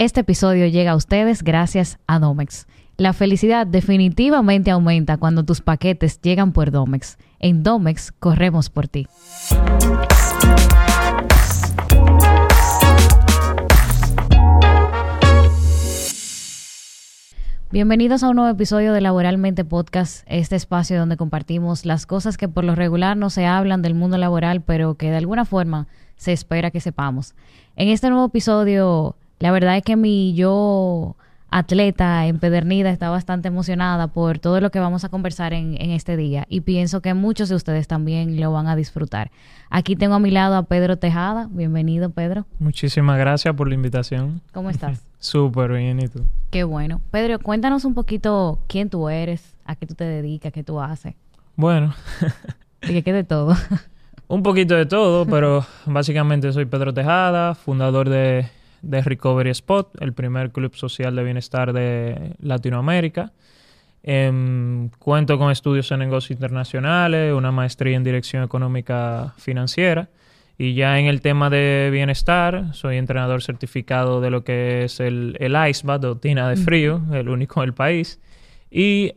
Este episodio llega a ustedes gracias a Domex. La felicidad definitivamente aumenta cuando tus paquetes llegan por Domex. En Domex, corremos por ti. Bienvenidos a un nuevo episodio de Laboralmente Podcast, este espacio donde compartimos las cosas que por lo regular no se hablan del mundo laboral, pero que de alguna forma se espera que sepamos. En este nuevo episodio, la verdad es que mi yo atleta empedernida está bastante emocionada por todo lo que vamos a conversar en este día, y pienso que muchos de ustedes también lo van a disfrutar. Aquí tengo a mi lado a Pedro Tejada. Bienvenido, Pedro. Muchísimas gracias por la invitación. ¿Cómo estás? Súper bien, ¿y tú? Qué bueno. Pedro, cuéntanos un poquito quién tú eres, a qué tú te dedicas, qué tú haces. Bueno. ¿Y qué de todo? Un poquito de todo, pero básicamente soy Pedro Tejada, fundador de The Recovery Spot, el primer club social de bienestar de Latinoamérica. Cuento con estudios en negocios internacionales, una maestría en dirección económica financiera, y ya en el tema de bienestar soy entrenador certificado de lo que es el Ice Bath o tina de frío, el único del país, y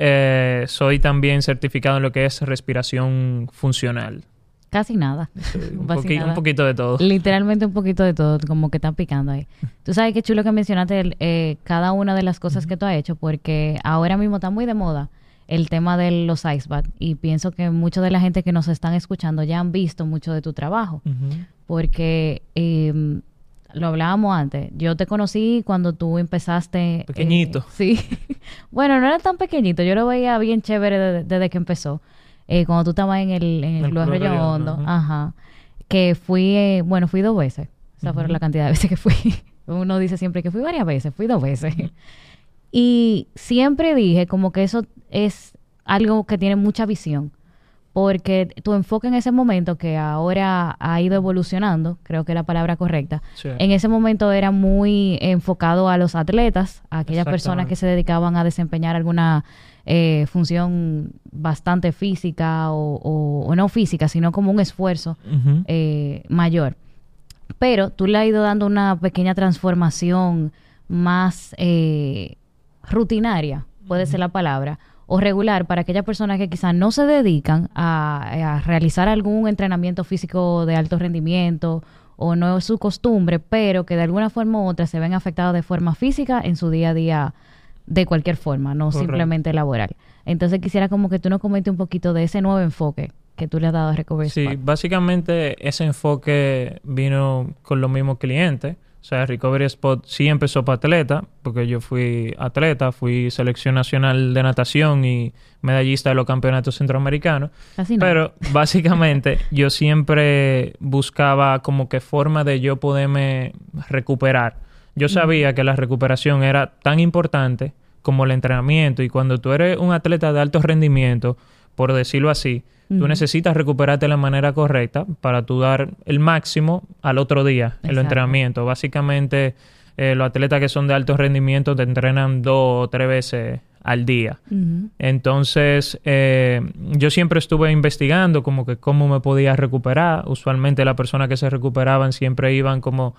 soy también certificado en lo que es respiración funcional. Casi nada. Casi nada. Un poquito de todo. Literalmente un poquito de todo, como que están picando ahí. Tú sabes qué chulo que mencionaste cada una de las cosas que tú has hecho, porque ahora mismo está muy de moda el tema de los ice bath, y pienso que mucha de la gente que nos están escuchando ya han visto mucho de tu trabajo, porque lo hablábamos antes. Yo te conocí cuando tú empezaste. Pequeñito. Sí. Bueno, no era tan pequeñito. Yo lo veía bien chévere desde que empezó. Cuando tú estabas en el Club Arroyo Hondo, que fui 2 veces. Esa fueron la cantidad de veces que fui. Uno dice siempre que fui varias veces, fui 2 veces. Y siempre dije como que eso es algo que tiene mucha visión, porque tu enfoque en ese momento, que ahora ha ido evolucionando, creo que es la palabra correcta, sí, en ese momento era muy enfocado a los atletas, a aquellas personas que se dedicaban a desempeñar alguna función bastante física o no física, sino como un esfuerzo mayor. Pero tú le has ido dando una pequeña transformación más rutinaria, puede ser la palabra, o regular, para aquellas personas que quizás no se dedican a realizar algún entrenamiento físico de alto rendimiento, o no es su costumbre, pero que de alguna forma u otra se ven afectados de forma física en su día a día. De cualquier forma, no simplemente laboral. Entonces quisiera como que tú nos comentes un poquito de ese nuevo enfoque que tú le has dado a Recovery Spot. Sí, básicamente ese enfoque vino con los mismos clientes. O sea, Recovery Spot sí empezó para atleta, porque yo fui atleta, fui selección nacional de natación y medallista de los campeonatos centroamericanos. Así no. Pero básicamente yo siempre buscaba como que forma de yo poderme recuperar. Yo sabía que la recuperación era tan importante como el entrenamiento, y cuando tú eres un atleta de alto rendimiento, por decirlo así, tú necesitas recuperarte de la manera correcta para tú dar el máximo al otro día. Exacto. En el entrenamiento. Básicamente, los atletas que son de alto rendimiento te entrenan 2 o 3 veces al día. Entonces, yo siempre estuve investigando como que cómo me podía recuperar. Usualmente las personas que se recuperaban siempre iban como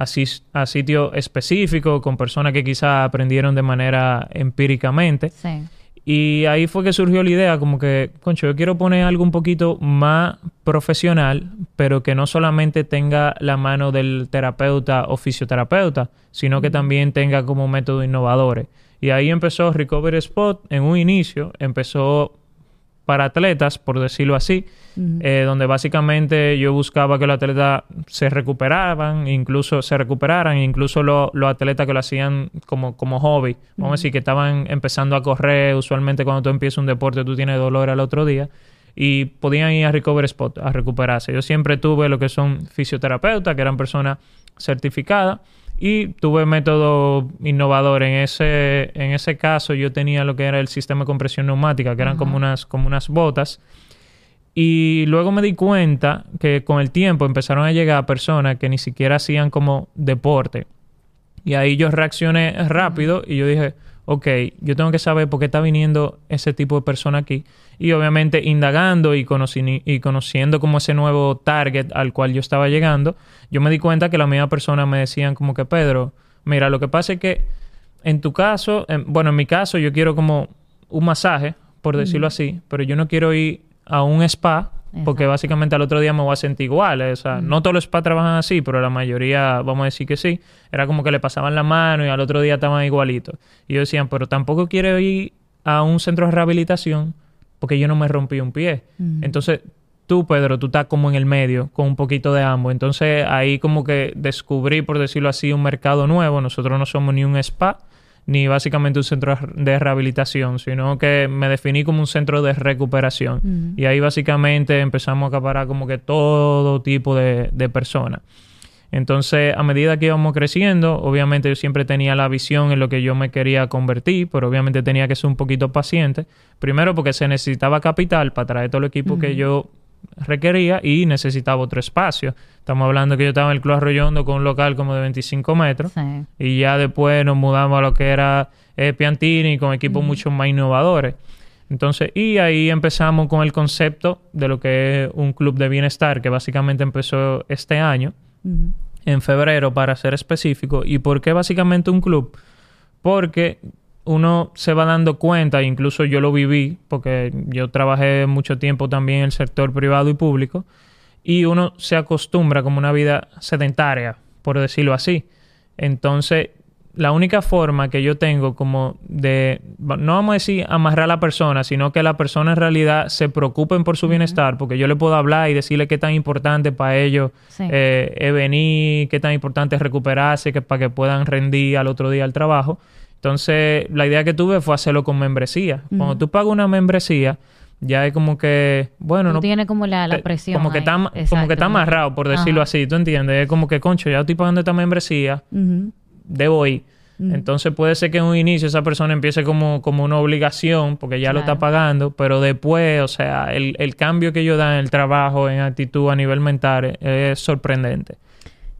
a sitio específico, con personas que quizás aprendieron de manera empíricamente. Sí. Y ahí fue que surgió la idea como que, concho, yo quiero poner algo un poquito más profesional, pero que no solamente tenga la mano del terapeuta o fisioterapeuta, sino que también tenga como métodos innovadores. Y ahí empezó Recovery Spot. En un inicio empezó para atletas, por decirlo así, donde básicamente yo buscaba que los atletas se recuperaban, incluso se recuperaran, incluso los atletas que lo hacían como hobby. Vamos a decir que estaban empezando a correr. Usualmente cuando tú empiezas un deporte tú tienes dolor al otro día, y podían ir a Recovery Spot a recuperarse. Yo siempre tuve lo que son fisioterapeutas, que eran personas certificadas, y tuve método innovador. En ese caso yo tenía lo que era el sistema de compresión neumática, que eran como unas botas. Y luego me di cuenta que con el tiempo empezaron a llegar personas que ni siquiera hacían como deporte. Y ahí yo reaccioné rápido y yo dije, ok, yo tengo que saber por qué está viniendo ese tipo de persona aquí. Y obviamente indagando y conociendo como ese nuevo target al cual yo estaba llegando, yo me di cuenta que la misma persona me decían como que, Pedro, mira, lo que pasa es que en tu caso, en mi caso yo quiero como un masaje, por decirlo así, pero yo no quiero ir a un spa porque básicamente al otro día me voy a sentir igual. O sea, no todos los spas trabajan así, pero la mayoría, vamos a decir que sí. Era como que le pasaban la mano y al otro día estaban igualitos. Y ellos decían, pero tampoco quiero ir a un centro de rehabilitación porque yo no me rompí un pie. Entonces, tú, Pedro, tú estás como en el medio, con un poquito de ambos. Entonces, ahí como que descubrí, por decirlo así, un mercado nuevo. Nosotros no somos ni un spa, ni básicamente un centro de rehabilitación, sino que me definí como un centro de recuperación. Y ahí básicamente empezamos a acaparar como que todo tipo de personas. Entonces, a medida que íbamos creciendo, obviamente yo siempre tenía la visión en lo que yo me quería convertir, pero obviamente tenía que ser un poquito paciente. Primero porque se necesitaba capital para traer todo el equipo que yo requería y necesitaba otro espacio. Estamos hablando que yo estaba en el Club Arroyondo con un local como de 25 metros y ya después nos mudamos a lo que era Piantini con equipos mucho más innovadores. Entonces, y ahí empezamos con el concepto de lo que es un club de bienestar que básicamente empezó este año, en febrero para ser específico. ¿Y por qué básicamente un club? Porque uno se va dando cuenta, incluso yo lo viví, porque yo trabajé mucho tiempo también en el sector privado y público, y uno se acostumbra como una vida sedentaria, por decirlo así. Entonces, la única forma que yo tengo como de, no vamos a decir amarrar a la persona, sino que la persona en realidad se preocupen por su bienestar, porque yo le puedo hablar y decirle qué tan importante para ellos es venir, qué tan importante es recuperarse, que para que puedan rendir al otro día al trabajo. Entonces, la idea que tuve fue hacerlo con membresía. Cuando tú pagas una membresía, ya es como que, bueno, no tiene como la presión. Como que está amarrado, por decirlo así, ¿tú entiendes? Es como que, concho, ya estoy pagando esta membresía, debo ir. Entonces, puede ser que en un inicio esa persona empiece como una obligación, porque ya lo está pagando, pero después, o sea, el cambio que ellos dan en el trabajo, en actitud a nivel mental, es sorprendente.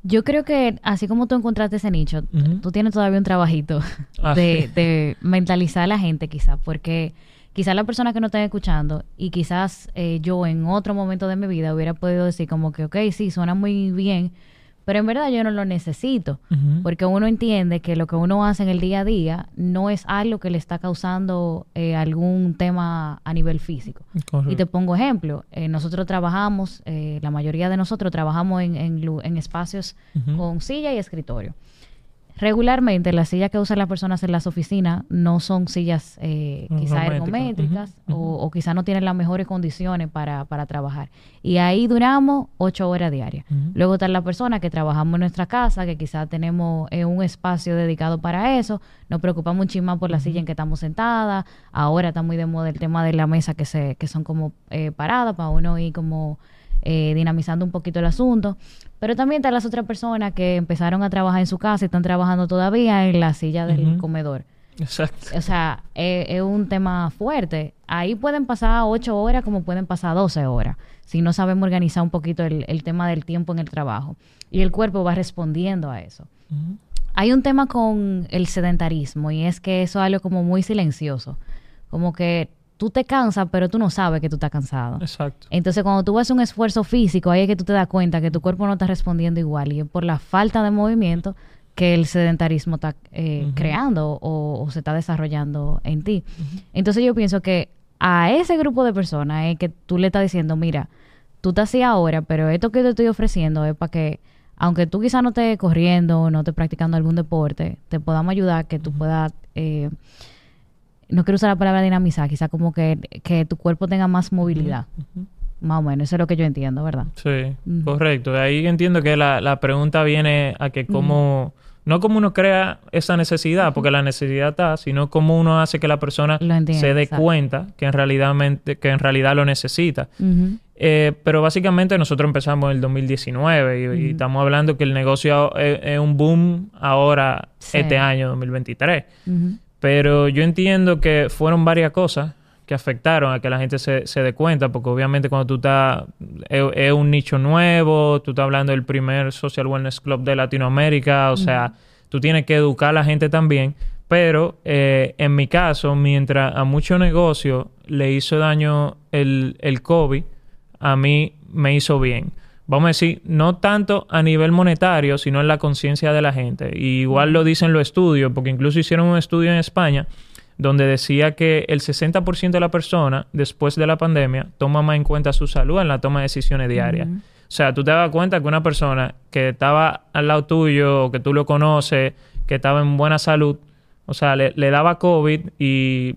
Yo creo que así como tú encontraste ese nicho, tú tienes todavía un trabajito de mentalizar a la gente quizás, porque quizás la persona que no está escuchando y quizás yo en otro momento de mi vida hubiera podido decir como que okay, sí, suena muy bien, pero en verdad yo no lo necesito, porque uno entiende que lo que uno hace en el día a día no es algo que le está causando algún tema a nivel físico. Correcto. Y te pongo ejemplo, nosotros trabajamos, la mayoría de nosotros trabajamos en espacios con silla y escritorio. Regularmente las sillas que usan las personas en las oficinas no son sillas quizá ergométricas o quizá no tienen las mejores condiciones para trabajar. Y ahí duramos 8 horas diarias. Luego están las personas que trabajamos en nuestra casa, que quizá tenemos un espacio dedicado para eso. Nos preocupamos un chismán por la silla en que estamos sentadas. Ahora está muy de moda el tema de la mesa que son como paradas para uno ir como dinamizando un poquito el asunto. Pero también están las otras personas que empezaron a trabajar en su casa y están trabajando todavía en la silla del comedor. Exacto. O sea, es un tema fuerte. Ahí pueden pasar 8 horas como pueden pasar 12 horas. Si no sabemos organizar un poquito el tema del tiempo en el trabajo. Y el cuerpo va respondiendo a eso. Hay un tema con el sedentarismo y es que eso es algo como muy silencioso. Como que tú te cansas, pero tú no sabes que tú estás cansado. Exacto. Entonces, cuando tú haces un esfuerzo físico, ahí es que tú te das cuenta que tu cuerpo no está respondiendo igual. Y es por la falta de movimiento que el sedentarismo está creando o se está desarrollando en ti. Entonces, yo pienso que a ese grupo de personas es que tú le estás diciendo, mira, tú estás así ahora, pero esto que te estoy ofreciendo es para que, aunque tú quizás no estés corriendo, no estés practicando algún deporte, te podamos ayudar que tú puedas... no quiero usar la palabra dinamizar, quizá como que tu cuerpo tenga más movilidad. Más o menos, eso es lo que yo entiendo, ¿verdad? Sí, correcto. De ahí entiendo que la pregunta viene a que cómo... No cómo uno crea esa necesidad, porque la necesidad está, sino cómo uno hace que la persona se dé cuenta que en realidad lo necesita. Pero básicamente nosotros empezamos en el 2019 y estamos hablando que el negocio es un boom ahora, este año, 2023. Pero yo entiendo que fueron varias cosas que afectaron a que la gente se dé cuenta, porque obviamente cuando tú estás... Es un nicho nuevo, tú estás hablando del primer Social Wellness Club de Latinoamérica, o sea, tú tienes que educar a la gente también. Pero en mi caso, mientras a muchos negocios le hizo daño el COVID, a mí me hizo bien. vamos a decir, no tanto a nivel monetario, sino en la conciencia de la gente. Y igual lo dicen los estudios, porque incluso hicieron un estudio en España donde decía que el 60% de la persona, después de la pandemia, toma más en cuenta su salud en la toma de decisiones diarias. Uh-huh. O sea, tú te das cuenta que una persona que estaba al lado tuyo, o que tú lo conoces, que estaba en buena salud, o sea, le daba COVID y...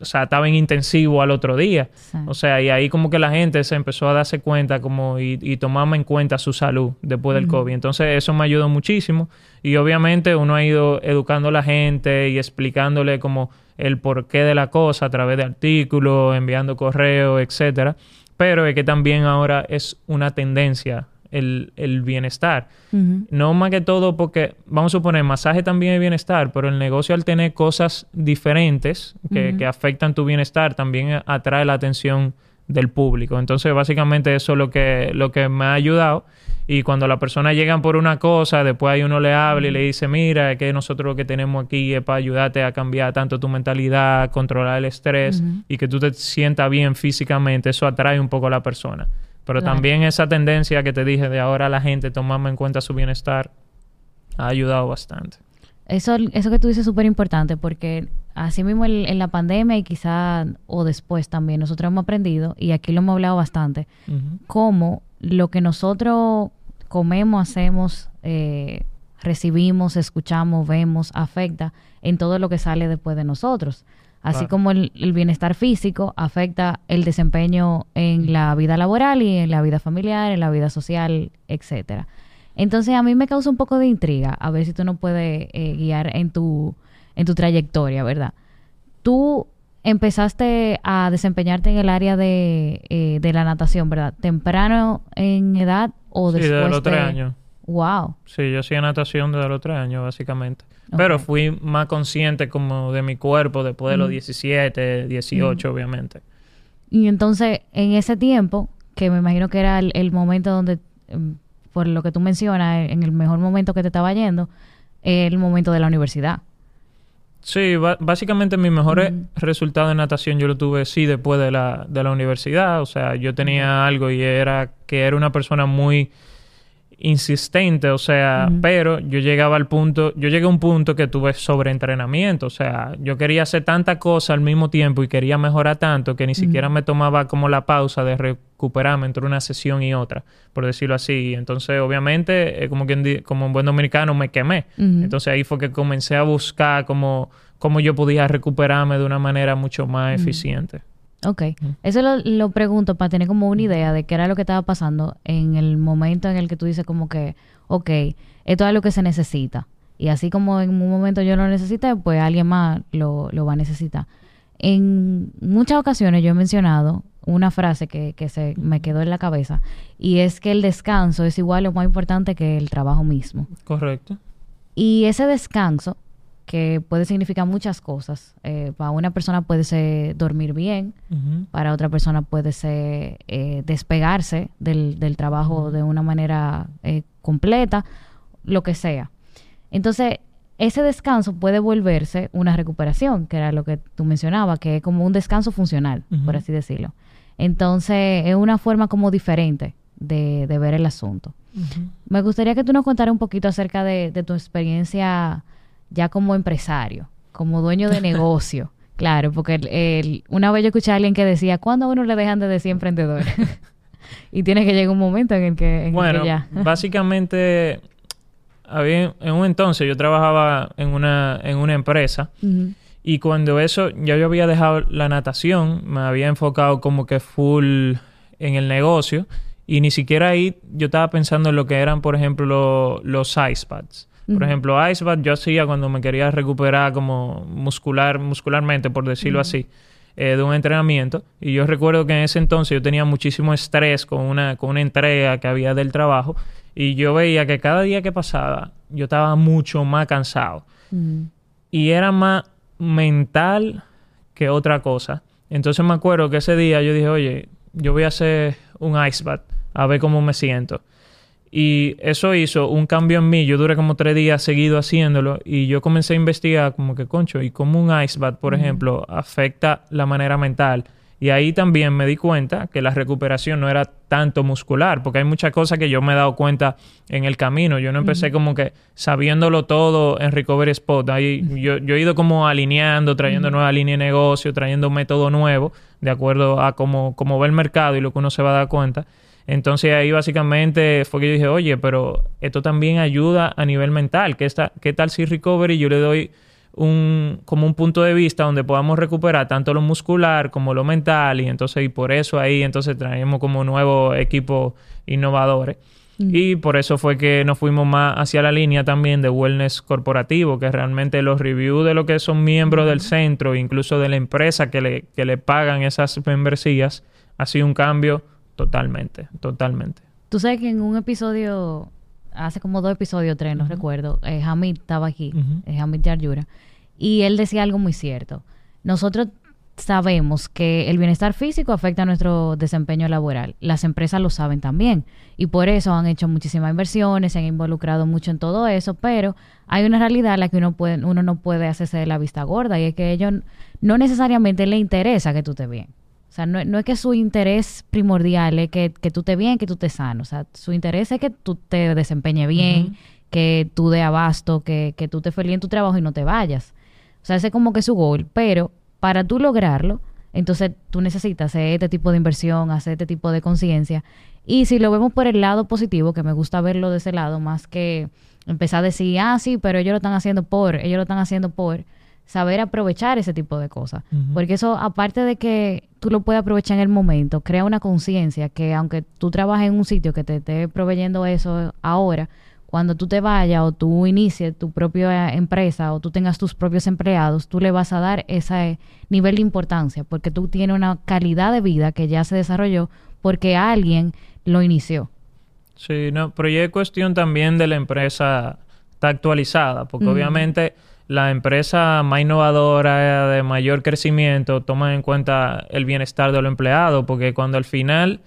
O sea, estaba en intensivo al otro día. Sí. O sea, y ahí como que la gente se empezó a darse cuenta como y tomaba en cuenta su salud después del COVID. Entonces, eso me ayudó muchísimo. Y obviamente uno ha ido educando a la gente y explicándole como el porqué de la cosa a través de artículos, enviando correos, etcétera. Pero es que también ahora es una tendencia el bienestar. Uh-huh. No más que todo porque, vamos a suponer, masaje también es bienestar, pero el negocio al tener cosas diferentes que afectan tu bienestar también atrae la atención del público. Entonces, básicamente eso es lo que me ha ayudado. Y cuando las personas llegan por una cosa, después ahí uno le habla y le dice, mira, es que nosotros lo que tenemos aquí es para ayudarte a cambiar tanto tu mentalidad, controlar el estrés y que tú te sientas bien físicamente. Eso atrae un poco a la persona. Pero también esa tendencia que te dije de ahora la gente tomando en cuenta su bienestar ha ayudado bastante. Eso que tú dices es súper importante porque así mismo en la pandemia y quizá o después también nosotros hemos aprendido, y aquí lo hemos hablado bastante, cómo lo que nosotros comemos, hacemos, recibimos, escuchamos, vemos, afecta en todo lo que sale después de nosotros. Así como el bienestar físico afecta el desempeño en la vida laboral y en la vida familiar, en la vida social, etcétera. Entonces, a mí me causa un poco de intriga, a ver si tú nos puedes guiar en tu trayectoria, ¿verdad? Tú empezaste a desempeñarte en el área de la natación, ¿verdad? ¿Temprano en edad o después? Sí, desde los 3 años. Wow. Sí, yo hacía natación desde los 3 años, básicamente. Okay. Pero fui más consciente como de mi cuerpo después de los 17, 18, obviamente. Y entonces, en ese tiempo, que me imagino que era el momento donde, por lo que tú mencionas, en el mejor momento que te estaba yendo, el momento de la universidad. Sí, básicamente mis mejores resultados en natación yo lo tuve, sí, después de la universidad. O sea, yo tenía algo y era que era una persona muy... insistente, o sea, pero yo llegué a un punto que tuve sobreentrenamiento, o sea, yo quería hacer tanta cosa al mismo tiempo y quería mejorar tanto que ni siquiera me tomaba como la pausa de recuperarme entre una sesión y otra, por decirlo así. Entonces, obviamente, como un buen dominicano me quemé. Entonces, ahí fue que comencé a buscar cómo yo podía recuperarme de una manera mucho más eficiente. Ok. Eso lo pregunto para tener como una idea de qué era lo que estaba pasando en el momento en el que tú dices como que, ok, esto es lo que se necesita. Y así como en un momento yo lo necesité, pues alguien más lo va a necesitar. En muchas ocasiones yo he mencionado una frase que se me quedó en la cabeza y es que el descanso es igual o más importante que el trabajo mismo. Correcto. Y ese descanso, que puede significar muchas cosas. Para una persona puede ser dormir bien, para otra persona puede ser despegarse del trabajo de una manera completa, lo que sea. Entonces, ese descanso puede volverse una recuperación, que era lo que tú mencionabas, que es como un descanso funcional, por así decirlo. Entonces, es una forma como diferente de ver el asunto. Me gustaría que tú nos contaras un poquito acerca de tu experiencia ya como empresario, como dueño de negocio. Claro, porque una vez yo escuché a alguien que decía, ¿cuándo a uno le dejan de decir emprendedor? Y tiene que llegar un momento en el que ya... Bueno, básicamente, en un entonces yo trabajaba en una empresa y cuando eso, ya yo había dejado la natación, me había enfocado como que full en el negocio y ni siquiera ahí yo estaba pensando en lo que eran, por ejemplo, los ice pads. Por ejemplo, ice bath yo hacía cuando me quería recuperar como muscularmente, por decirlo así, de un entrenamiento. Y yo recuerdo que en ese entonces yo tenía muchísimo estrés con una entrega que había del trabajo. Y yo veía que cada día que pasaba yo estaba mucho más cansado. Y era más mental que otra cosa. Entonces me acuerdo que ese día yo dije, oye, yo voy a hacer un ice bath a ver cómo me siento. Y eso hizo un cambio en mí. Yo duré como 3 días seguido haciéndolo y yo comencé a investigar como que, concho, y cómo un ice bath, por ejemplo, afecta la manera mental Y ahí también me di cuenta que la recuperación no era tanto muscular, porque hay muchas cosas que yo me he dado cuenta en el camino. Yo no empecé como que sabiéndolo todo en Recovery Spot. Ahí yo he ido como alineando, trayendo nueva línea de negocio, trayendo método nuevo, de acuerdo a cómo va el mercado y lo que uno se va a dar cuenta. Entonces ahí básicamente fue que yo dije, oye, pero esto también ayuda a nivel mental. ¿Qué tal si Recovery yo le doy como un punto de vista donde podamos recuperar tanto lo muscular como lo mental? Y entonces, y por eso ahí entonces traemos como nuevos equipos innovadores. Y por eso fue que nos fuimos más hacia la línea también de wellness corporativo, que realmente los reviews de lo que son miembros del centro, incluso de la empresa que le pagan esas membresías, ha sido un cambio totalmente. Tú sabes que en un episodio, hace como 2 episodios, 3, no recuerdo, Hamid estaba aquí, Hamid Yaryura, y él decía algo muy cierto. Nosotros sabemos que el bienestar físico afecta a nuestro desempeño laboral. Las empresas lo saben también y por eso han hecho muchísimas inversiones, se han involucrado mucho en todo eso, pero hay una realidad en la que uno no puede hacerse de la vista gorda, y es que a ellos no necesariamente les interesa que tú estés bien. O sea, no es que su interés primordial es que tú estés bien, que tú estés sano. O sea, su interés es que tú te desempeñes bien, que tú des abasto, que tú estés feliz en tu trabajo y no te vayas. O sea, ese es como que su goal, pero para tú lograrlo, entonces tú necesitas hacer este tipo de inversión, hacer este tipo de conciencia. Y si lo vemos por el lado positivo, que me gusta verlo de ese lado, más que empezar a decir, sí, pero ellos lo están haciendo por, saber aprovechar ese tipo de cosas. Porque eso, aparte de que tú lo puedes aprovechar en el momento, crea una conciencia que aunque tú trabajes en un sitio que te esté proveyendo eso ahora, cuando tú te vayas o tú inicies tu propia empresa o tú tengas tus propios empleados, tú le vas a dar ese nivel de importancia, porque tú tienes una calidad de vida que ya se desarrolló porque alguien lo inició. Sí, no, pero ya es cuestión también de la empresa está actualizada, porque obviamente la empresa más innovadora, de mayor crecimiento, toma en cuenta el bienestar de los empleados, porque cuando al final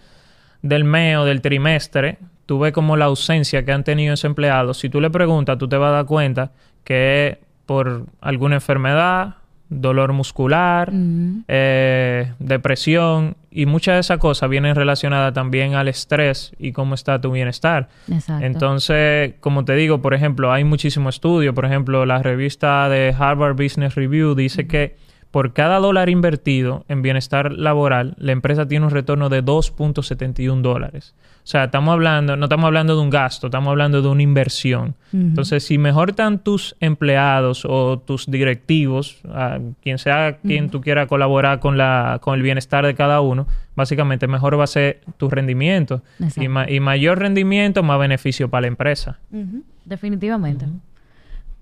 del mes o del trimestre tú ves como la ausencia que han tenido esos empleados, si tú le preguntas, tú te vas a dar cuenta que es por alguna enfermedad, dolor muscular, depresión, y muchas de esas cosas vienen relacionadas también al estrés y cómo está tu bienestar. Exacto. Entonces, como te digo, por ejemplo, hay muchísimo estudio. Por ejemplo, la revista de Harvard Business Review dice que por cada dólar invertido en bienestar laboral, la empresa tiene un retorno de $2.71. O sea, no estamos hablando de un gasto, estamos hablando de una inversión. Entonces, si mejoran tus empleados o tus directivos, quien sea quien tú quieras colaborar con el bienestar de cada uno, básicamente mejor va a ser tu rendimiento. Exacto. Y mayor rendimiento, más beneficio para la empresa. Definitivamente.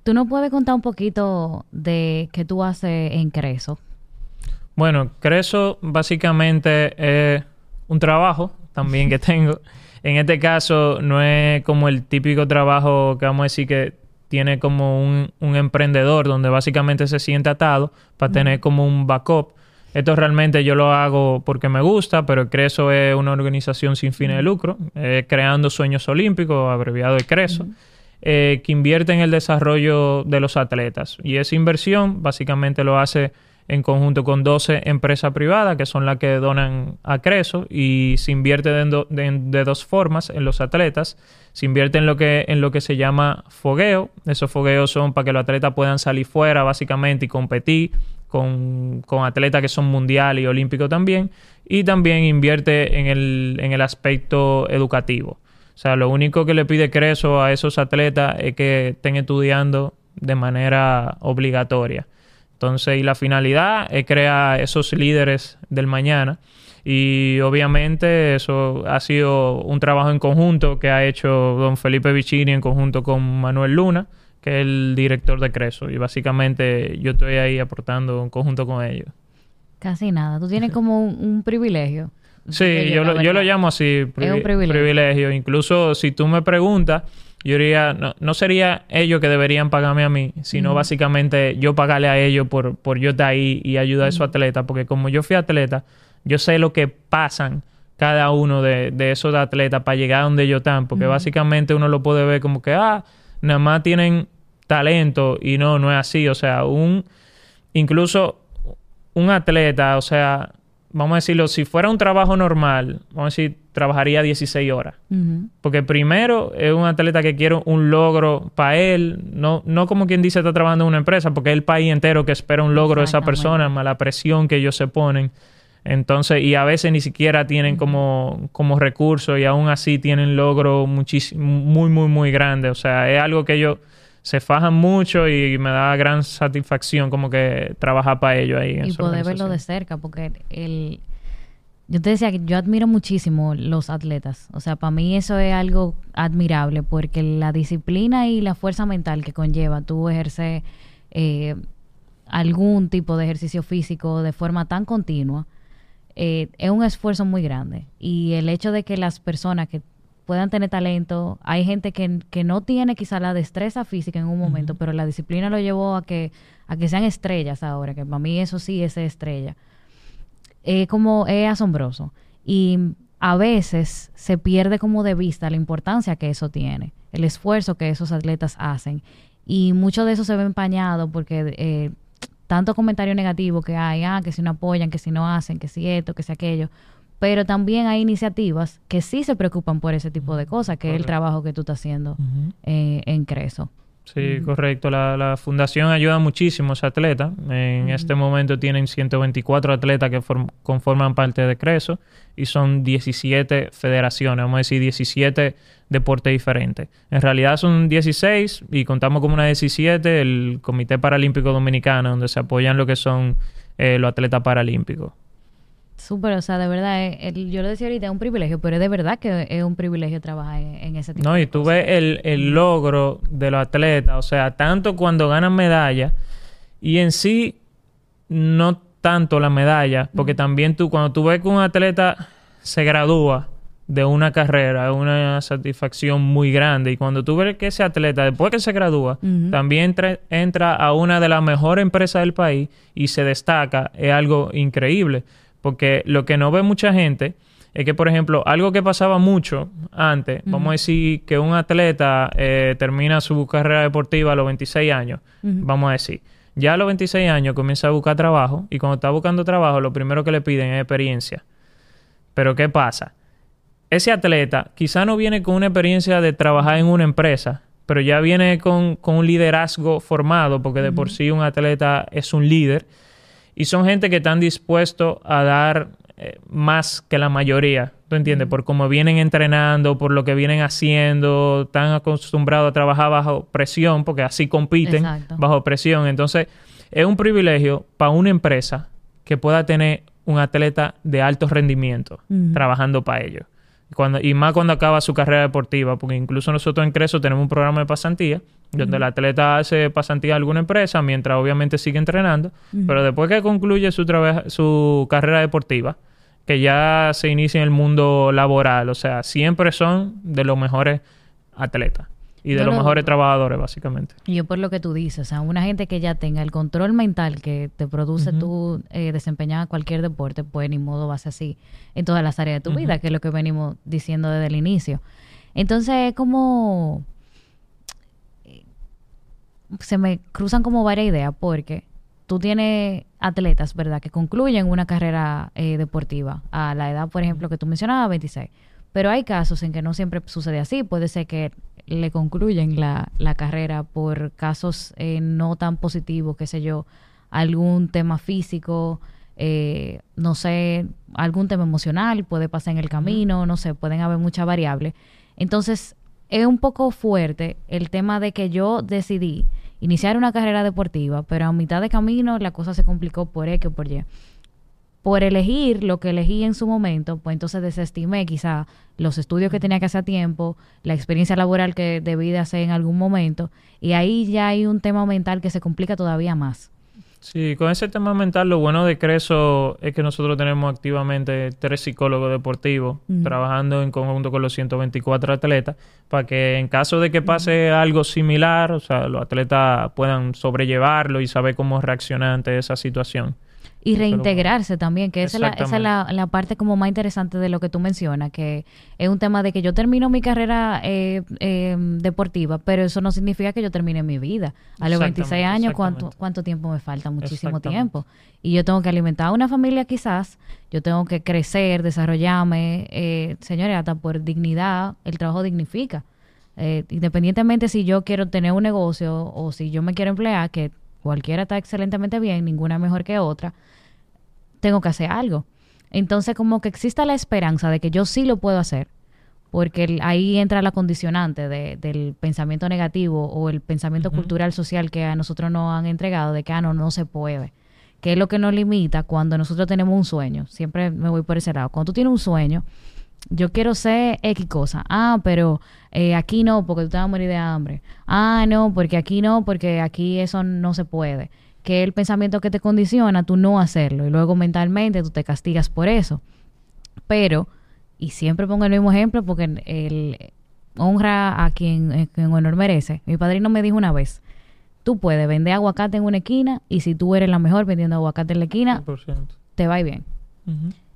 ¿Tú nos puedes contar un poquito de qué tú haces en Creso? Bueno, Creso básicamente es un trabajo también que tengo. En este caso no es como el típico trabajo que vamos a decir que tiene como un emprendedor, donde básicamente se siente atado para tener como un backup. Esto realmente yo lo hago porque me gusta, pero Creso es una organización sin fines de lucro, Creando Sueños Olímpicos, abreviado de Creso. Que invierte en el desarrollo de los atletas. Y esa inversión básicamente lo hace en conjunto con 12 empresas privadas que son las que donan a Creso, y se invierte de dos formas en los atletas. Se invierte en lo que se llama fogueo. Esos fogueos son para que los atletas puedan salir fuera básicamente y competir con atletas que son mundial y olímpico también. Y también invierte en el aspecto educativo. O sea, lo único que le pide Creso a esos atletas es que estén estudiando de manera obligatoria. Entonces, y la finalidad es crear esos líderes del mañana. Y obviamente eso ha sido un trabajo en conjunto que ha hecho don Felipe Vicini en conjunto con Manuel Luna, que es el director de Creso. Y básicamente yo estoy ahí aportando en conjunto con ellos. Casi nada. Tú tienes como un privilegio. Sí, yo lo llamo así, privilegio. Incluso si tú me preguntas, yo diría, no sería ellos que deberían pagarme a mí, sino básicamente yo pagarle a ellos por yo estar ahí y ayudar a esos atletas. Porque como yo fui atleta, yo sé lo que pasan cada uno de esos atletas para llegar a donde yo están. Porque básicamente uno lo puede ver como que, nada más tienen talento, y no es así. O sea, incluso un atleta, o sea, vamos a decirlo, si fuera un trabajo normal, vamos a decir, trabajaría 16 horas. Uh-huh. Porque primero es un atleta que quiere un logro para él, no como quien dice está trabajando en una empresa, porque es el país entero que espera un logro de esa persona, más la presión que ellos se ponen. Entonces, y a veces ni siquiera tienen como recursos y aún así tienen logros muy, muy, muy grandes. O sea, es algo que ellos se fajan mucho y me da gran satisfacción como que trabajar para ellos ahí. Y poder verlo de cerca, porque yo te decía que yo admiro muchísimo los atletas. O sea, para mí eso es algo admirable, porque la disciplina y la fuerza mental que conlleva tú ejercer algún tipo de ejercicio físico de forma tan continua, es un esfuerzo muy grande. Y el hecho de que las personas que puedan tener talento, hay gente que no tiene quizá la destreza física en un momento, uh-huh, pero la disciplina lo llevó a que sean estrellas ahora, que para mí eso sí es estrella. Es asombroso. Y a veces se pierde como de vista la importancia que eso tiene, el esfuerzo que esos atletas hacen. Y mucho de eso se ve empañado porque tanto comentario negativo que hay, que si no apoyan, que si no hacen, que si esto, que si aquello. Pero también hay iniciativas que sí se preocupan por ese tipo de cosas, que correcto, es el trabajo que tú estás haciendo, uh-huh, en Creso. Sí, uh-huh, correcto. La fundación ayuda muchísimo a esos atletas. En uh-huh este momento tienen 124 atletas que conforman parte de Creso y son 17 federaciones, vamos a decir 17 deportes diferentes. En realidad son 16 y contamos con una 17, el Comité Paralímpico Dominicano, donde se apoyan lo que son los atletas paralímpicos. Súper, o sea, de verdad, yo lo decía ahorita, es un privilegio, pero es de verdad que es un privilegio trabajar en ese tipo de cosas. No, y tú ves el logro de los atletas, o sea, tanto cuando ganan medalla y en sí no tanto la medalla, porque también cuando tú ves que un atleta se gradúa de una carrera, es una satisfacción muy grande. Y cuando tú ves que ese atleta, después que se gradúa, uh-huh, también entra a una de las mejores empresas del país y se destaca, es algo increíble. Porque lo que no ve mucha gente es que, por ejemplo, algo que pasaba mucho antes, uh-huh, vamos a decir que un atleta termina su carrera deportiva a los 26 años, uh-huh, vamos a decir. Ya a los 26 años comienza a buscar trabajo y cuando está buscando trabajo lo primero que le piden es experiencia. Pero ¿qué pasa? Ese atleta quizá no viene con una experiencia de trabajar en una empresa, pero ya viene con un liderazgo formado, porque de uh-huh por sí un atleta es un líder. Y son gente que están dispuestos a dar más que la mayoría, ¿tú entiendes? Por cómo vienen entrenando, por lo que vienen haciendo, están acostumbrados a trabajar bajo presión, porque así compiten, exacto, bajo presión. Entonces, es un privilegio para una empresa que pueda tener un atleta de alto rendimiento, uh-huh, trabajando para ellos. Y más cuando acaba su carrera deportiva, porque incluso nosotros en Creso tenemos un programa de pasantía, donde uh-huh el atleta hace pasantía a alguna empresa, mientras obviamente sigue entrenando, uh-huh, pero después que concluye su carrera deportiva, que ya se inicia en el mundo laboral, o sea, siempre son de los mejores atletas y de los mejores trabajadores, básicamente. Yo por lo que tú dices, o sea, una gente que ya tenga el control mental que te produce uh-huh tú desempeñar cualquier deporte, pues ni modo vas así en todas las áreas de tu uh-huh vida, que es lo que venimos diciendo desde el inicio. Entonces es como... se me cruzan como varias ideas, porque tú tienes atletas, ¿verdad?, que concluyen una carrera deportiva a la edad, por ejemplo, que tú mencionabas, 26. Pero hay casos en que no siempre sucede así. Puede ser que le concluyen la carrera por casos no tan positivos, qué sé yo, algún tema físico, no sé, algún tema emocional, puede pasar en el camino, no sé, pueden haber muchas variables. Entonces, es un poco fuerte el tema de que yo decidí iniciar una carrera deportiva, pero a mitad de camino la cosa se complicó por X o por Y. Por elegir lo que elegí en su momento, pues entonces desestimé quizá los estudios que tenía que hacer a tiempo, la experiencia laboral que debí de hacer en algún momento, y ahí ya hay un tema mental que se complica todavía más. Sí, con ese tema mental lo bueno de Creso es que nosotros tenemos activamente 3 psicólogos deportivos uh-huh trabajando en conjunto con los 124 atletas para que en caso de que pase uh-huh algo similar, o sea, los atletas puedan sobrellevarlo y saber cómo reaccionar ante esa situación. Y reintegrarse también, que esa es la parte como más interesante de lo que tú mencionas, que es un tema de que yo termino mi carrera deportiva, pero eso no significa que yo termine mi vida. A los 26 años, ¿cuánto tiempo me falta? Muchísimo tiempo. Y yo tengo que alimentar a una familia quizás, yo tengo que crecer, desarrollarme. Señores, hasta por dignidad, el trabajo dignifica. Independientemente si yo quiero tener un negocio o si yo me quiero emplear, que cualquiera está excelentemente bien, ninguna mejor que otra, tengo que hacer algo. Entonces, como que exista la esperanza de que yo sí lo puedo hacer, porque ahí entra la condicionante del pensamiento negativo o el pensamiento cultural social que a nosotros nos han entregado de que no se puede, que es lo que nos limita cuando nosotros tenemos un sueño. Siempre me voy por ese lado. Cuando tú tienes un sueño, yo quiero ser X cosa. Pero aquí no, porque tú te vas a morir de hambre. No, porque aquí no, porque aquí eso no se puede. Que el pensamiento que te condiciona tú no hacerlo. Y luego mentalmente tú te castigas por eso. Pero, y siempre pongo el mismo ejemplo porque el honra a quien honor merece. Mi padrino me dijo una vez, tú puedes vender aguacate en una esquina y si tú eres la mejor vendiendo aguacate en la esquina, 100%. Te va bien.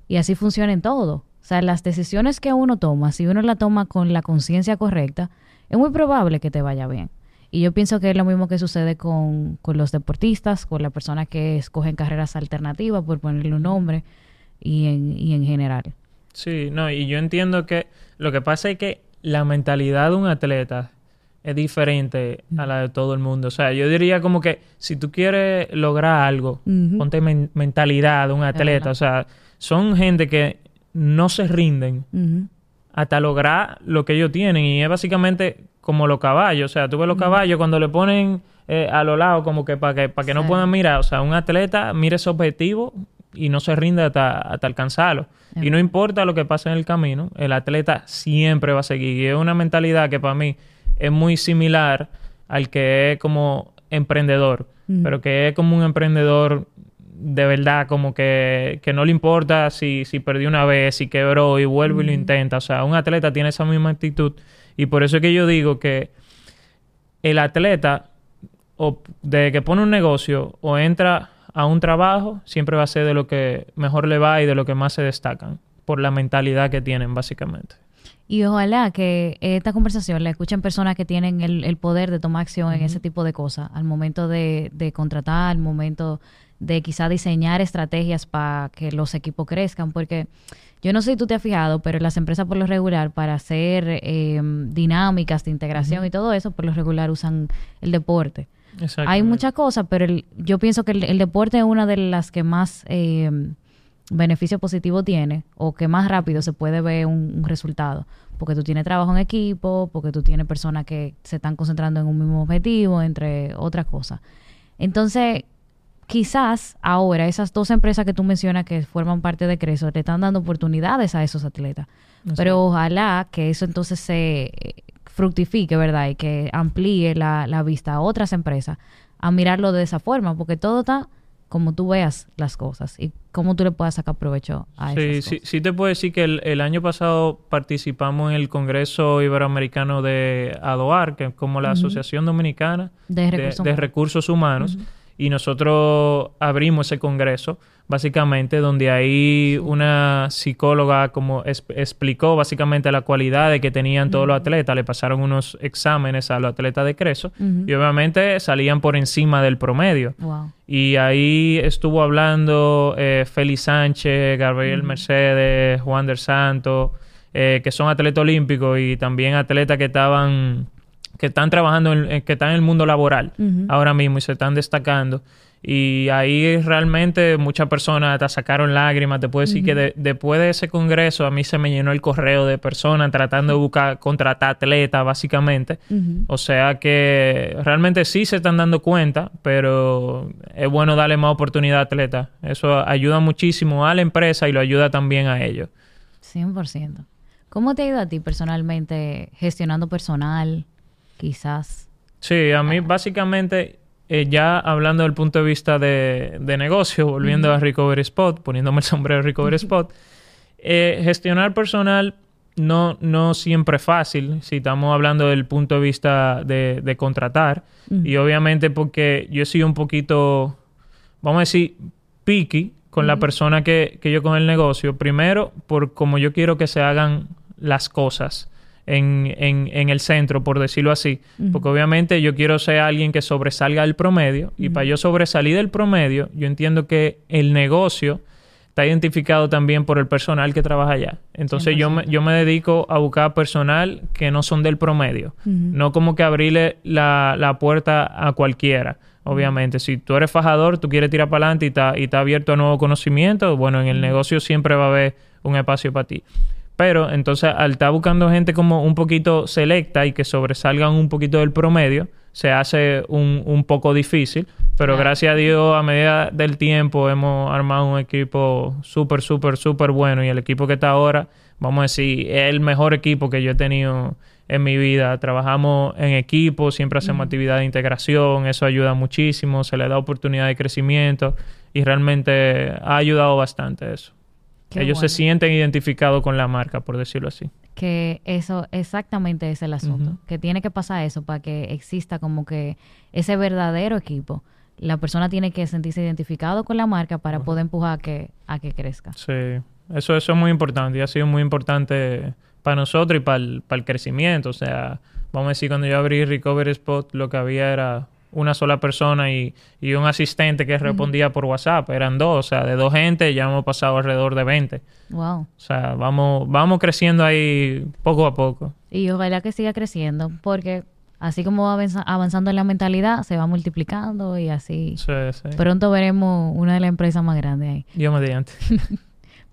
Y así funciona en todo. O sea, las decisiones que uno toma, si uno la toma con la conciencia correcta, es muy probable que te vaya bien. Y yo pienso que es lo mismo que sucede con los deportistas, con las personas que escogen carreras alternativas, por ponerle un nombre, y en general. Sí, no, y yo entiendo que lo que pasa es que la mentalidad de un atleta es diferente a la de todo el mundo. O sea, yo diría como que si tú quieres lograr algo, ponte mentalidad de un atleta. O sea, son gente que no se rinden hasta lograr lo que ellos tienen. Y es básicamente como los caballos. O sea, tú ves los caballos cuando le ponen a los lados como que para que no puedan mirar. O sea, un atleta mira ese objetivo y no se rinde hasta alcanzarlo. Y no importa lo que pase en el camino, el atleta siempre va a seguir. Y es una mentalidad que para mí es muy similar al que es como emprendedor. Pero que es como un emprendedor de verdad, como que no le importa si perdió una vez, si quebró y vuelve y lo intenta. O sea, un atleta tiene esa misma actitud. Y por eso es que yo digo que el atleta, o de que pone un negocio o entra a un trabajo, siempre va a ser de lo que mejor le va y de lo que más se destacan, por la mentalidad que tienen, básicamente. Y ojalá que esta conversación la escuchen personas que tienen el poder de tomar acción en ese tipo de cosas, al momento de contratar, al momento de quizá diseñar estrategias para que los equipos crezcan, porque yo no sé si tú te has fijado, pero las empresas por lo regular para hacer dinámicas de integración y todo eso, por lo regular usan el deporte. Hay muchas cosas, pero yo pienso que el deporte es una de las que más beneficio positivo tiene, o que más rápido se puede ver un resultado, porque tú tienes trabajo en equipo, porque tú tienes personas que se están concentrando en un mismo objetivo, entre otras cosas. Entonces, quizás ahora esas dos empresas que tú mencionas que forman parte de Creso le están dando oportunidades a esos atletas. Exacto. Pero ojalá que eso entonces se fructifique, ¿verdad? Y que amplíe la vista a otras empresas a mirarlo de esa forma, porque todo está como tú veas las cosas y cómo tú le puedas sacar provecho a esas cosas. Sí te puedo decir que el año pasado participamos en el Congreso Iberoamericano de ADOAR, que es como la Asociación Dominicana de Recursos Humanos. Y nosotros abrimos ese congreso, básicamente, donde ahí una psicóloga como explicó básicamente las cualidades que tenían todos los atletas. Le pasaron unos exámenes a los atletas de Creso y obviamente salían por encima del promedio. Wow. Y ahí estuvo hablando Félix Sánchez, Gabriel Mercedes, Juan del Santo, que son atletas olímpicos y también atletas que están trabajando, que están en el mundo laboral ahora mismo y se están destacando. Y ahí realmente muchas personas hasta sacaron lágrimas. Te puedo decir que después de ese congreso a mí se me llenó el correo de personas tratando de buscar, contratar atletas básicamente. O sea que realmente sí se están dando cuenta, pero es bueno darle más oportunidad a atletas. Eso ayuda muchísimo a la empresa y lo ayuda también a ellos. 100%. ¿Cómo te ha ido a ti personalmente gestionando personal? Quizás. Sí, a mí básicamente, ya hablando del punto de vista de negocio, volviendo a Recovery Spot, poniéndome el sombrero de Recovery Spot, gestionar personal no siempre es fácil, si estamos hablando del punto de vista de contratar. Y obviamente porque yo soy un poquito, vamos a decir, picky con la persona que yo con el negocio. Primero, por cómo yo quiero que se hagan las cosas en el centro, por decirlo así. Porque obviamente yo quiero ser alguien que sobresalga del promedio. Y para yo sobresalir del promedio, yo entiendo que el negocio está identificado también por el personal que trabaja allá. Entonces yo me dedico a buscar personal que no son del promedio. No como que abrirle la puerta a cualquiera, obviamente. Si tú eres fajador, tú quieres tirar para adelante y está abierto a nuevo conocimiento, bueno, en el negocio siempre va a haber un espacio para ti. Pero entonces al estar buscando gente como un poquito selecta y que sobresalgan un poquito del promedio, se hace un poco difícil, pero gracias a Dios, a medida del tiempo, hemos armado un equipo súper, súper, súper bueno. Y el equipo que está ahora, vamos a decir, es el mejor equipo que yo he tenido en mi vida. Trabajamos en equipo, siempre hacemos actividad de integración, eso ayuda muchísimo, se le da oportunidad de crecimiento y realmente ha ayudado bastante eso. Qué Ellos bueno. se sienten identificados con la marca, por decirlo así. Que eso, exactamente es el asunto. Que tiene que pasar eso para que exista como que ese verdadero equipo. La persona tiene que sentirse identificado con la marca para poder empujar a que crezca. Sí. Eso es muy importante. Y ha sido muy importante para nosotros y para el crecimiento. O sea, vamos a decir, cuando yo abrí Recovery Spot, lo que había era una sola persona y un asistente que respondía por WhatsApp. Eran dos. O sea, de dos gente ya hemos pasado alrededor de 20. Wow. O sea, vamos creciendo ahí poco a poco. Y ojalá que siga creciendo, porque así como va avanzando en la mentalidad, se va multiplicando y así. Sí, sí. Pronto veremos una de las empresas más grandes ahí. Dios mediante.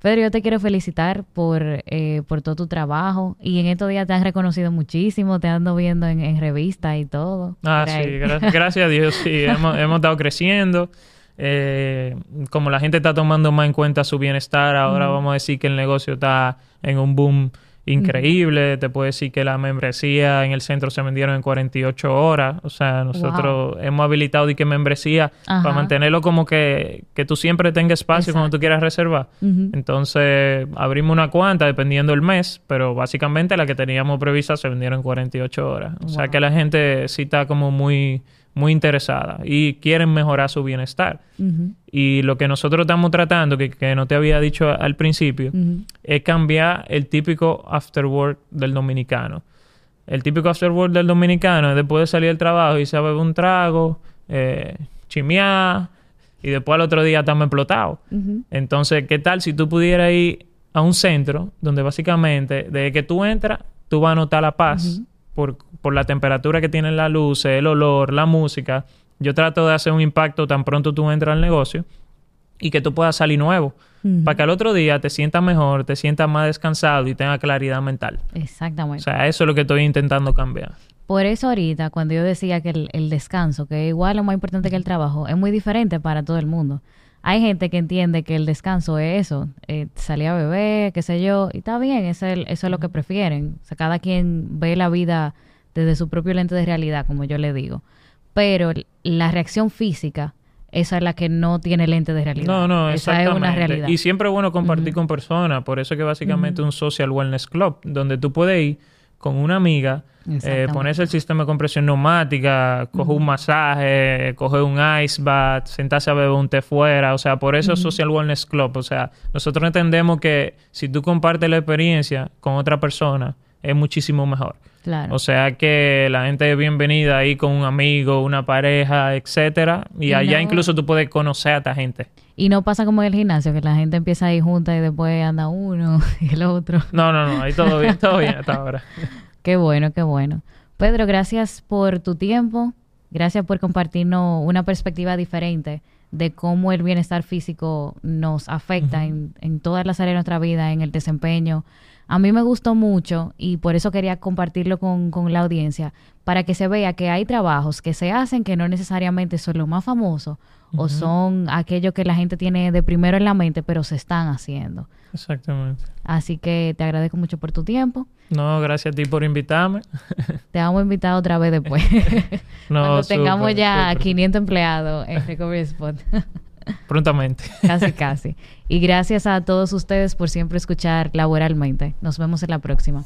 Pedro, yo te quiero felicitar por todo tu trabajo. Y en estos días te han reconocido muchísimo. Te ando viendo en revistas y todo. Ah, sí. Gracias a Dios. Sí, hemos estado creciendo. Como la gente está tomando más en cuenta su bienestar, ahora vamos a decir que el negocio está en un boom increíble. Te puedo decir que la membresía en el centro se vendieron en 48 horas. O sea, nosotros hemos habilitado y que membresía para mantenerlo como que tú siempre tengas espacio cuando tú quieras reservar. Entonces, abrimos una cuanta dependiendo del mes, pero básicamente la que teníamos prevista se vendieron en 48 horas. O sea, que la gente sí está como muy, muy interesada y quieren mejorar su bienestar. Y lo que nosotros estamos tratando, que no te había dicho al principio, es cambiar el típico afterwork del dominicano. El típico afterwork del dominicano es después de salir del trabajo y se bebe un trago, chimear, y después al otro día estamos explotados. Entonces, ¿qué tal si tú pudieras ir a un centro donde básicamente desde que tú entras, tú vas a notar la paz por la temperatura que tienen las luces, el olor, la música? Yo trato de hacer un impacto tan pronto tú entras al negocio y que tú puedas salir nuevo. Para que al otro día te sientas mejor, te sientas más descansado y tengas claridad mental. Exactamente. O sea, eso es lo que estoy intentando cambiar. Por eso ahorita, cuando yo decía que el descanso, que es igual o más importante que el trabajo, es muy diferente para todo el mundo. Hay gente que entiende que el descanso es eso, salir a beber, qué sé yo, y está bien, eso es lo que prefieren. O sea, cada quien ve la vida desde su propio lente de realidad, como yo le digo. Pero la reacción física, esa es la que no tiene lente de realidad. No, esa es una realidad. Y siempre es bueno compartir con personas. Por eso que básicamente un social wellness club, donde tú puedes ir con una amiga, ponerse el sistema de compresión neumática, coger un masaje, coger un ice bath, sentarse a beber un té fuera. O sea, por eso social wellness club. O sea, nosotros entendemos que si tú compartes la experiencia con otra persona, es muchísimo mejor. Claro. O sea que la gente es bienvenida ahí con un amigo, una pareja, etcétera. Y allá incluso tú puedes conocer a esta gente. Y no pasa como en el gimnasio, que la gente empieza ahí junta y después anda uno y el otro. No. Ahí todo bien hasta ahora. Qué bueno. Pedro, gracias por tu tiempo. Gracias por compartirnos una perspectiva diferente de cómo el bienestar físico nos afecta en todas las áreas de nuestra vida, en el desempeño. A mí me gustó mucho y por eso quería compartirlo con la audiencia, para que se vea que hay trabajos que se hacen que no necesariamente son los más famosos o son aquellos que la gente tiene de primero en la mente, pero se están haciendo. Exactamente. Así que te agradezco mucho por tu tiempo. No, gracias a ti por invitarme. Te vamos a invitar otra vez después. Cuando tengamos super, ya super. 500 empleados en Recovery Spot. Prontamente. Casi. Y gracias a todos ustedes por siempre escuchar Laboralmente. Nos vemos en la próxima.